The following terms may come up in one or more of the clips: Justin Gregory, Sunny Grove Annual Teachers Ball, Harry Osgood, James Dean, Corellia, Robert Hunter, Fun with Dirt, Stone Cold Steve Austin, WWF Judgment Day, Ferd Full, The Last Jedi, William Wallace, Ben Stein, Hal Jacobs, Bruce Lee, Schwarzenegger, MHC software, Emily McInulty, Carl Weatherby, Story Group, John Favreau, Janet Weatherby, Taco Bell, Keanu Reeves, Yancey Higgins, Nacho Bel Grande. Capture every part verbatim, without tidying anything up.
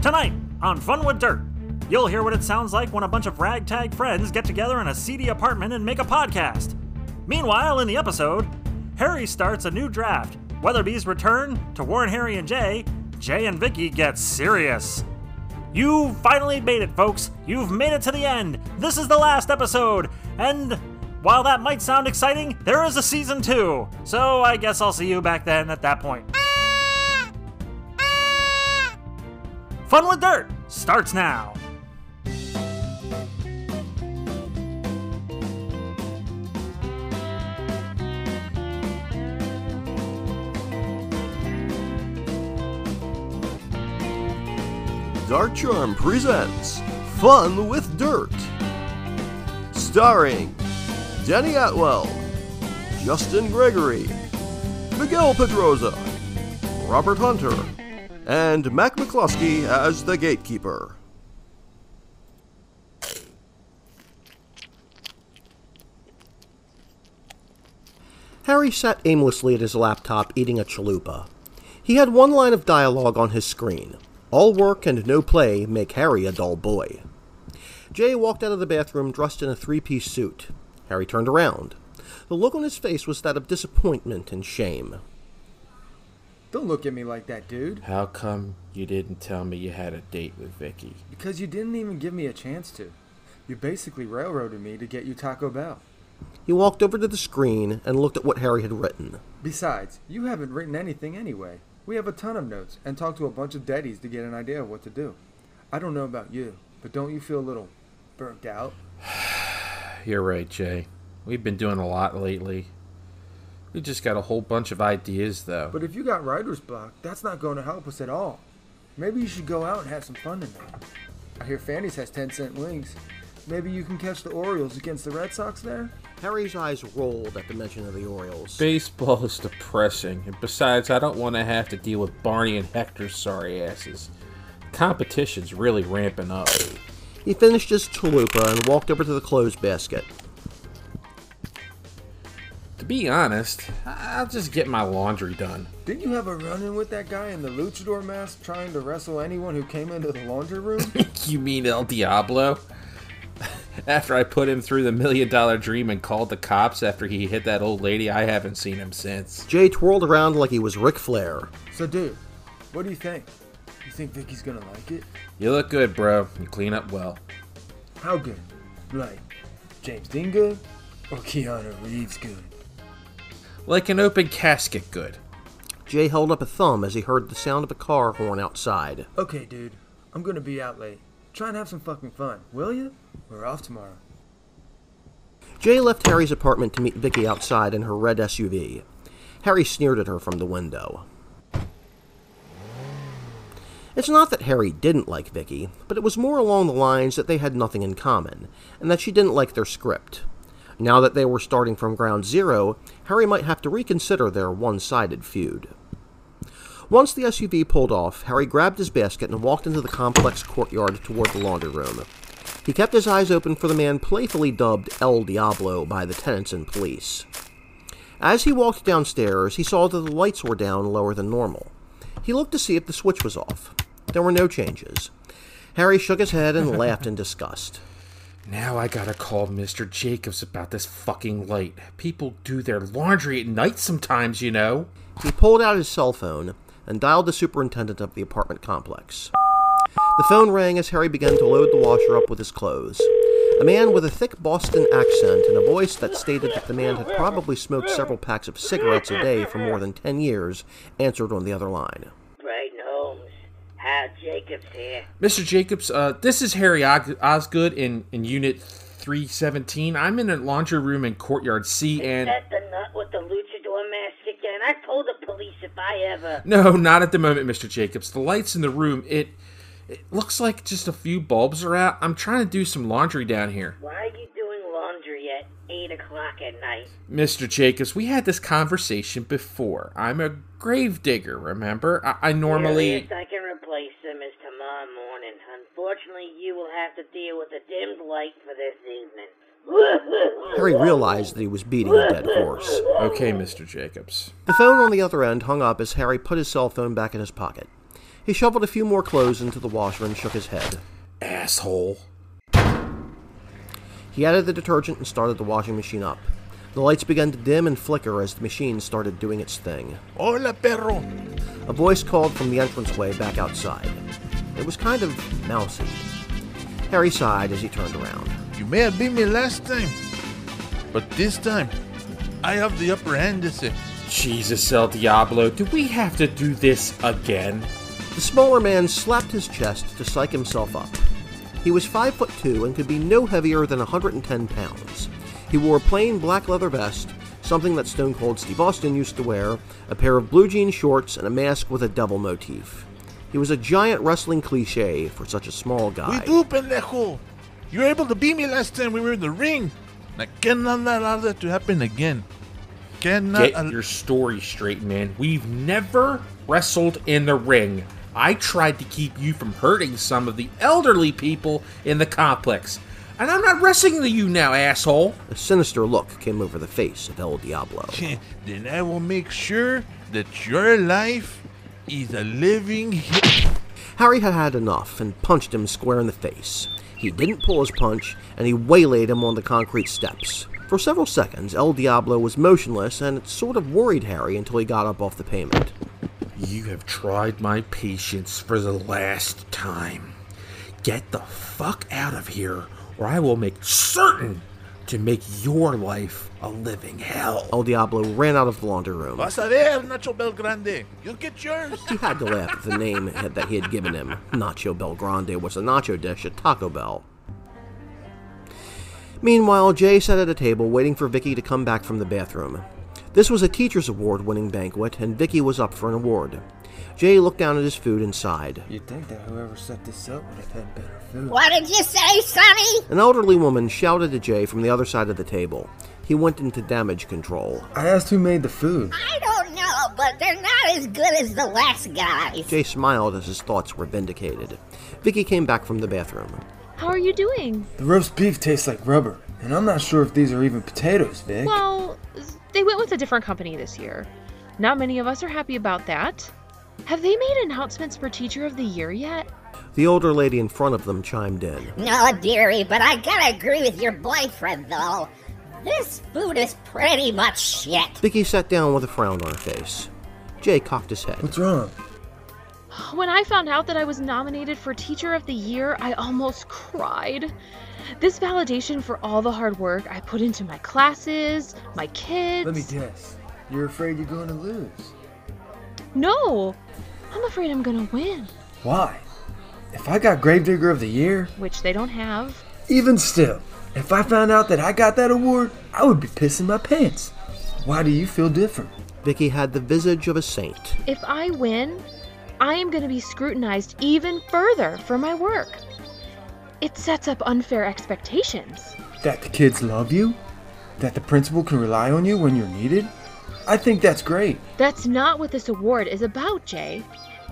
Tonight on Fun with Dirt, you'll hear what it sounds like when a bunch of ragtag friends get together in a seedy apartment and make a podcast. Meanwhile, in the episode, Harry starts a new draft, Weatherby's return to warn Harry and Jay, Jay and Vicky get serious. You finally made it, folks. You've made it to the end. This is the last episode, and while that might sound exciting, there is a season two. So I guess I'll see you back then at that point. Fun with Dirt starts now. Dark Charm presents Fun with Dirt, starring Danny Atwell, Justin Gregory, Miguel Pedroza, Robert Hunter, and Mac McCloskey as the gatekeeper. Harry sat aimlessly at his laptop eating a chalupa. He had one line of dialogue on his screen. All work and no play make Harry a dull boy. Jay walked out of the bathroom dressed in a three-piece suit. Harry turned around. The look on his face was that of disappointment and shame. Don't look at me like that, dude. How come you didn't tell me you had a date with Vicky? Because you didn't even give me a chance to. You basically railroaded me to get you Taco Bell. He walked over to the screen and looked at what Harry had written. Besides, you haven't written anything anyway. We have a ton of notes and talked to a bunch of daddies to get an idea of what to do. I don't know about you, but don't you feel a little burnt out? You're right, Jay. We've been doing a lot lately. We just got a whole bunch of ideas, though. But if you got writer's block, that's not going to help us at all. Maybe you should go out and have some fun tonight. I hear Fanny's has ten cent wings. Maybe you can catch the Orioles against the Red Sox there? Harry's eyes rolled at the mention of the Orioles. Baseball is depressing, and besides, I don't want to have to deal with Barney and Hector's sorry asses. Competition's really ramping up. He finished his chalupa and walked over to the clothes basket. To be honest, I'll just get my laundry done. Didn't you have a run-in with that guy in the luchador mask trying to wrestle anyone who came into the laundry room? You mean El Diablo? After I put him through the million dollar dream and called the cops after he hit that old lady, I haven't seen him since. Jay twirled around like he was Ric Flair. So dude, what do you think? You think Vicky's gonna like it? You look good, bro. You clean up well. How good? Like, James Dean good? Or Keanu Reeves good? Like an open casket good. Jay held up a thumb as he heard the sound of a car horn outside. Okay, dude. I'm gonna be out late. Try and have some fucking fun, will you? We're off tomorrow. Jay left Harry's apartment to meet Vicky outside in her red S U V. Harry sneered at her from the window. It's not that Harry didn't like Vicky, but it was more along the lines that they had nothing in common, and that she didn't like their script. Now that they were starting from ground zero, Harry might have to reconsider their one-sided feud. Once the S U V pulled off, Harry grabbed his basket and walked into the complex courtyard toward the laundry room. He kept his eyes open for the man playfully dubbed El Diablo by the tenants and police. As he walked downstairs, he saw that the lights were down lower than normal. He looked to see if the switch was off. There were no changes. Harry shook his head and laughed in disgust. Now I gotta call Mister Jacobs about this fucking light. People do their laundry at night sometimes, you know. He pulled out his cell phone and dialed the superintendent of the apartment complex. The phone rang as Harry began to load the washer up with his clothes. A man with a thick Boston accent and a voice that stated that the man had probably smoked several packs of cigarettes a day for more than ten years answered on the other line. Brighton Holmes, Hal Jacobs here. Mister Jacobs, uh, this is Harry Osgood in, in Unit three seventeen. I'm in a laundry room in Courtyard C and... Is that the nut with the luchador mask again? I told the police if I ever... No, not at the moment, Mister Jacobs. The lights in the room, it... It looks like just a few bulbs are out. I'm trying to do some laundry down here. Why are you doing laundry at eight o'clock at night? Mister Jacobs, we had this conversation before. I'm a gravedigger, remember? I, I normally... Yes, I can replace him as tomorrow morning. Unfortunately, you will have to deal with a dimmed light for this evening. Harry realized that he was beating a dead horse. Okay, Mister Jacobs. The phone on the other end hung up as Harry put his cell phone back in his pocket. He shoveled a few more clothes into the washer and shook his head. Asshole. He added the detergent and started the washing machine up. The lights began to dim and flicker as the machine started doing its thing. Hola, perro! A voice called from the entranceway back outside. It was kind of mousy. Harry sighed as he turned around. You may have beat me last time, but this time, I have the upper hand to say. Jesus, El Diablo, do we have to do this again? The smaller man slapped his chest to psych himself up. He was five foot two and could be no heavier than one hundred ten pounds. He wore a plain black leather vest, something that Stone Cold Steve Austin used to wear, a pair of blue jean shorts, and a mask with a devil motif. He was a giant wrestling cliche for such a small guy. We do, pendejo! You were able to beat me last time we were in the ring! I cannot allow that to happen again. Cannot Get your story straight, man. We've never wrestled in the ring. I tried to keep you from hurting some of the elderly people in the complex. And I'm not wrestling you now, asshole. A sinister look came over the face of El Diablo. Then I will make sure that your life is a living hell. Harry had had enough and punched him square in the face. He didn't pull his punch, and he waylaid him on the concrete steps. For several seconds, El Diablo was motionless, and it sort of worried Harry until he got up off the pavement. You have tried my patience for the last time. Get the fuck out of here, or I will make certain to make your life a living hell. El Diablo ran out of the laundry room. Vas a ver, Nacho Bel Grande. You'll get yours. He had to laugh at the name that he had given him. Nacho Bel Grande was a nacho dish at Taco Bell. Meanwhile, Jay sat at a table waiting for Vicky to come back from the bathroom. This was a teacher's award-winning banquet, and Vicky was up for an award. Jay looked down at his food and sighed. You'd think that whoever set this up would have had better food. What did you say, Sonny? An elderly woman shouted at Jay from the other side of the table. He went into damage control. I asked who made the food. I don't know, but they're not as good as the last guys. Jay smiled as his thoughts were vindicated. Vicky came back from the bathroom. How are you doing? The roast beef tastes like rubber, and I'm not sure if these are even potatoes, Vic. Well, they went with a different company this year. Not many of us are happy about that. Have they made announcements for Teacher of the Year yet? The older lady in front of them chimed in. No, dearie, but I gotta agree with your boyfriend, though. This food is pretty much shit. Vicky sat down with a frown on her face. Jay cocked his head. What's wrong? When I found out that I was nominated for Teacher of the Year, I almost cried. This validation for all the hard work I put into my classes, my kids... Let me guess. You're afraid you're going to lose. No! I'm afraid I'm going to win. Why? If I got Gravedigger of the Year... Which they don't have. Even still, if I found out that I got that award, I would be pissing my pants. Why do you feel different? Vicky had the visage of a saint. If I win, I am going to be scrutinized even further for my work. It sets up unfair expectations. That the kids love you? That the principal can rely on you when you're needed? I think that's great. That's not what this award is about, Jay.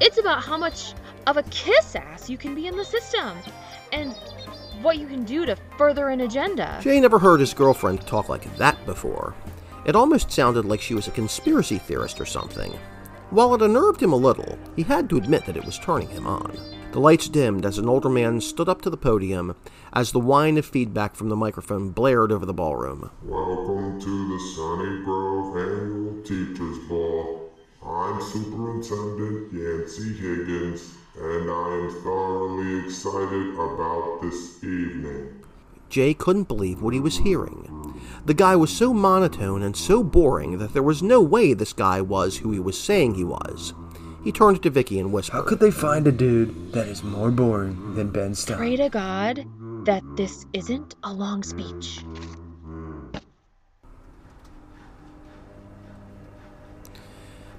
It's about how much of a kiss-ass you can be in the system, and what you can do to further an agenda. Jay never heard his girlfriend talk like that before. It almost sounded like she was a conspiracy theorist or something. While it unnerved him a little, he had to admit that it was turning him on. The lights dimmed as an older man stood up to the podium as the whine of feedback from the microphone blared over the ballroom. Welcome to the Sunny Grove Annual Teachers Ball. I'm Superintendent Yancey Higgins, and I am thoroughly excited about this evening. Jay couldn't believe what he was hearing. The guy was so monotone and so boring that there was no way this guy was who he was saying he was. He turned to Vicky and whispered. How could they find a dude that is more boring than Ben Stein? Pray to God that this isn't a long speech.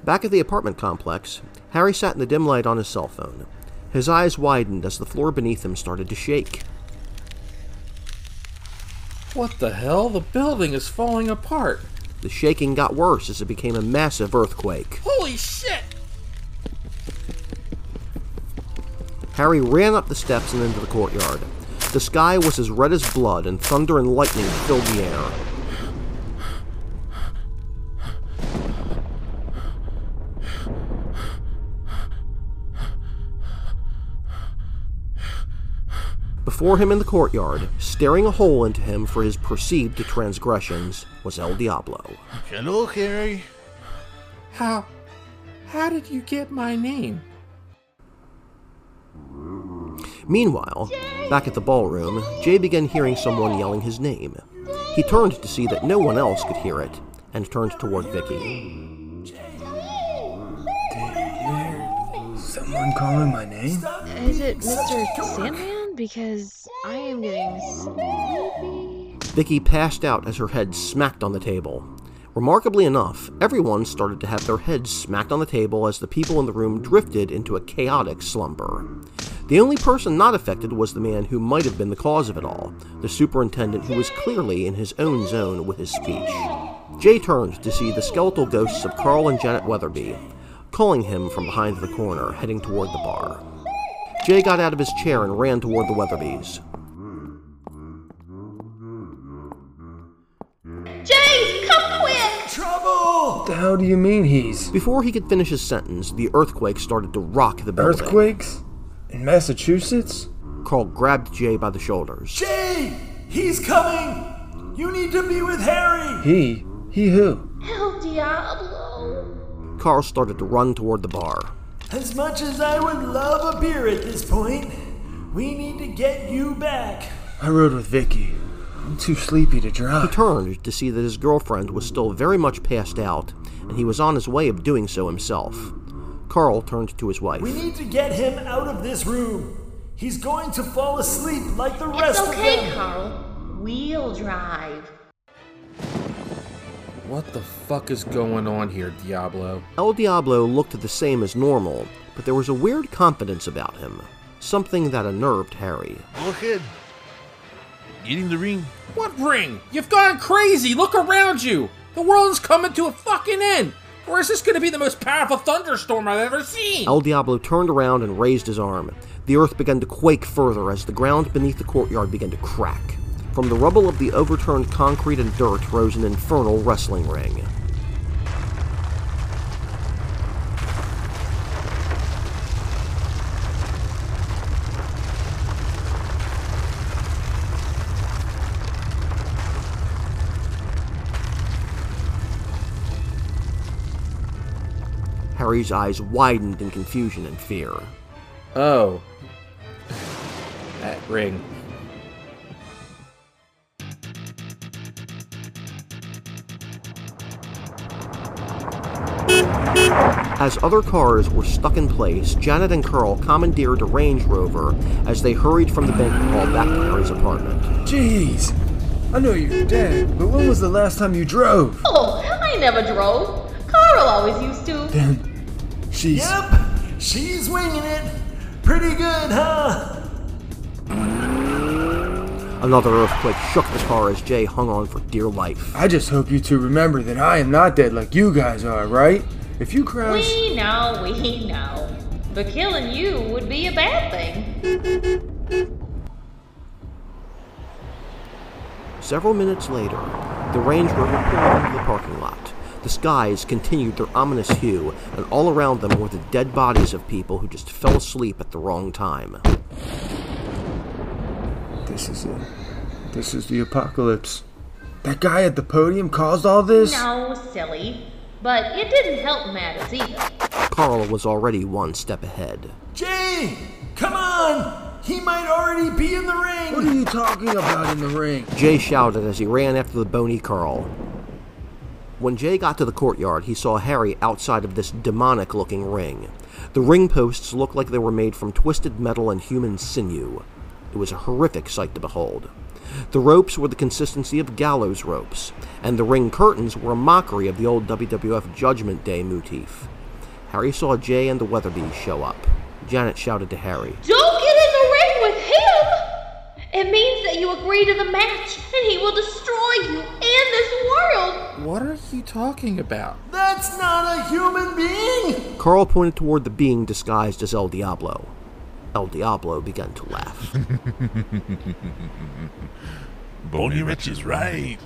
Back at the apartment complex, Harry sat in the dim light on his cell phone. His eyes widened as the floor beneath him started to shake. What the hell? The building is falling apart. The shaking got worse as it became a massive earthquake. Holy shit! Harry ran up the steps and into the courtyard. The sky was as red as blood, and thunder and lightning filled the air. Before him in the courtyard, staring a hole into him for his perceived transgressions, was El Diablo. Hello, Harry. How... how did you get my name? Meanwhile, back at the ballroom, Jay began hearing someone yelling his name. He turned to see that no one else could hear it, and turned toward Vicky. Did someone calling my name? Is it Mister Sandman? Because I am getting sleepy. Vicky passed out as her head smacked on the table. Remarkably enough, everyone started to have their heads smacked on the table as the people in the room drifted into a chaotic slumber. The only person not affected was the man who might have been the cause of it all, the superintendent who was clearly in his own zone with his speech. Jay turned to see the skeletal ghosts of Carl and Janet Weatherby, calling him from behind the corner, heading toward the bar. Jay got out of his chair and ran toward the Weatherbys. Jay, come quick! Trouble! What the hell do you mean he's... Before he could finish his sentence, the earthquake started to rock the building. Earthquakes? In Massachusetts? Carl grabbed Jay by the shoulders. Jay! He's coming! You need to be with Harry! He? He who? El Diablo. Carl started to run toward the bar. As much as I would love a beer at this point, we need to get you back. I rode with Vicky. I'm too sleepy to drive. He turned to see that his girlfriend was still very much passed out, and he was on his way of doing so himself. Carl turned to his wife. We need to get him out of this room. He's going to fall asleep like the rest of them. It's okay, Carl. We'll drive. What the fuck is going on here, Diablo? El Diablo looked the same as normal, but there was a weird confidence about him. Something that unnerved Harry. Look at... Getting the ring. What ring? You've gone crazy! Look around you! The world is coming to a fucking end! Or is this going to be the most powerful thunderstorm I've ever seen? El Diablo turned around and raised his arm. The earth began to quake further as the ground beneath the courtyard began to crack. From the rubble of the overturned concrete and dirt rose an infernal wrestling ring. Harry's eyes widened in confusion and fear. Oh. That ring. As other cars were stuck in place, Janet and Carl commandeered a Range Rover as they hurried from the banquet hall back to Harry's apartment. Jeez! I know you're dead, but when was the last time you drove? Oh, I never drove. Carl always used to. Then, she's... Yep, she's winging it. Pretty good, huh? Another earthquake shook the car as Jay hung on for dear life. I just hope you two remember that I am not dead like you guys are, right? If you crash... We know, we know. But killing you would be a bad thing. Several minutes later, the Range Rover pulled into the parking lot. The skies continued their ominous hue, and all around them were the dead bodies of people who just fell asleep at the wrong time. This is it. This is the apocalypse. That guy at the podium caused all this? No, silly. But it didn't help matters either. Carl was already one step ahead. Jay! Come on! He might already be in the ring! What are you talking about in the ring? Jay shouted as he ran after the bony Carl. When Jay got to the courtyard, he saw Harry outside of this demonic-looking ring. The ring posts looked like they were made from twisted metal and human sinew. It was a horrific sight to behold. The ropes were the consistency of gallows ropes, and the ring curtains were a mockery of the old W W F Judgment Day motif. Harry saw Jay and the Weatherbys show up. Janet shouted to Harry, "Don't get in the ring with him! It means that you agree to the match, and he will destroy you and this world!" What are you talking about? That's not a human being! Carl pointed toward the being disguised as El Diablo. El Diablo began to laugh. Bony Rich is right.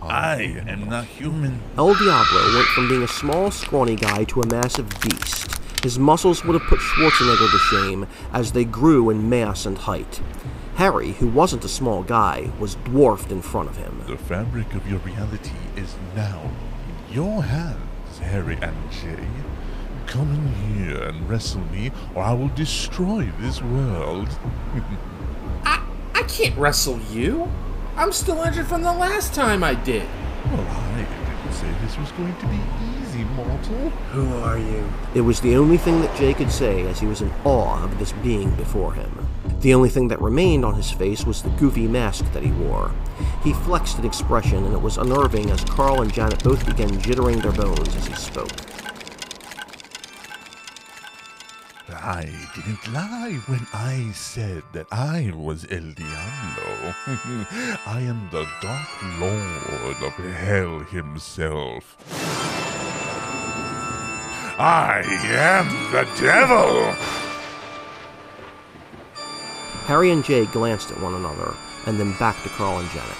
I am not human. El Diablo went from being a small, scrawny guy to a massive beast, His muscles would have put Schwarzenegger to shame as they grew in mass and height. Harry, who wasn't a small guy, was dwarfed in front of him. The fabric of your reality is now in your hands, Harry and Jay. Come in here and wrestle me, or I will destroy this world. I, I can't wrestle you. I'm still injured from the last time I did. Well, I didn't say this was going to be easy, mortal. Who are you? It was the only thing that Jay could say as he was in awe of this being before him. The only thing that remained on his face was the goofy mask that he wore. He flexed in expression, and it was unnerving as Carl and Janet both began jittering their bones as he spoke. I didn't lie when I said that I was El Diablo. I am the Dark Lord of Hell himself. I am the devil! Harry and Jay glanced at one another, and then back to Carl and Janet.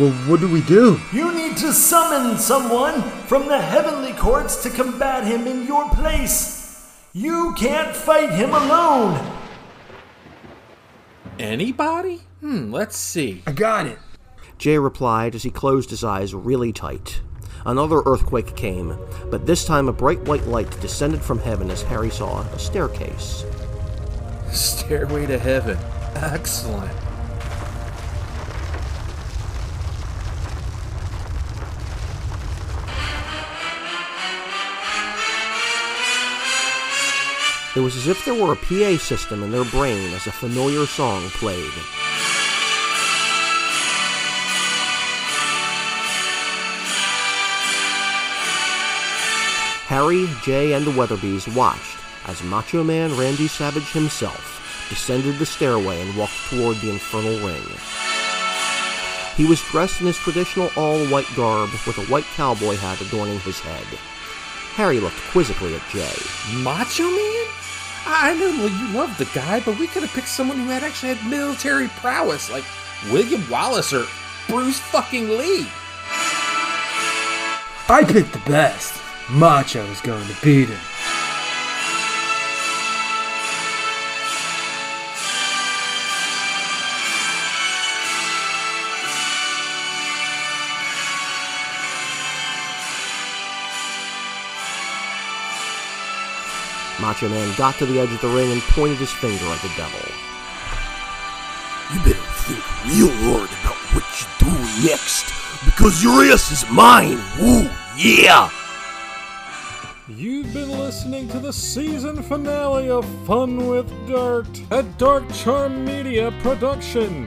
Well, what do we do? You need to summon someone from the heavenly courts to combat him in your place. You can't fight him alone! Anybody? Hmm, let's see. I got it. Jay replied as he closed his eyes really tight. Another earthquake came, but this time a bright white light descended from heaven as Harry saw a staircase. Stairway to heaven. Excellent. It was as if there were a P A system in their brain as a familiar song played. Harry, Jay, and the Weatherbys watched as Macho Man Randy Savage himself descended the stairway and walked toward the infernal ring. He was dressed in his traditional all-white garb with a white cowboy hat adorning his head. Harry looked quizzically at Jay. Macho Man? I know you love the guy, but we could have picked someone who had actually had military prowess, like William Wallace or Bruce fucking Lee. I picked the best. Macho is going to beat him. Macho Man got to the edge of the ring and pointed his finger at the devil. You better think real hard about what you do next, because your ass is mine, woo, yeah! You've been listening to the season finale of Fun with Dirt, a Dark Charm Media production.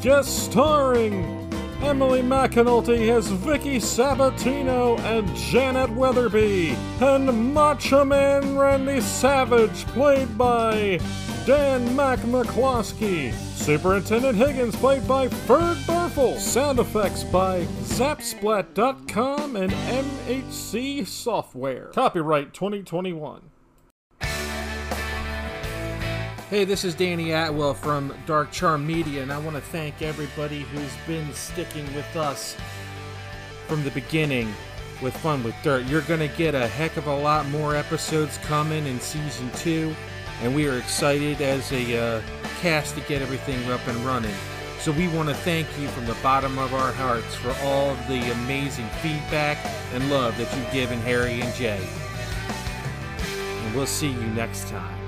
Guest starring Emily McInulty as Vicky Sabatino and Janet Weatherby, and Macho Man Randy Savage played by Dan Mac McCloskey, Superintendent Higgins played by Ferd Full, sound effects by zapsplat dot com and M H C software. Copyright twenty twenty-one. Hey, this is Danny Atwell from Dark Charm Media, and I want to thank everybody who's been sticking with us from the beginning with Fun with Dirt. You're going to get a heck of a lot more episodes coming in Season two, and we are excited as a uh, cast to get everything up and running. So we want to thank you from the bottom of our hearts for all of the amazing feedback and love that you've given Harry and Jay. And we'll see you next time.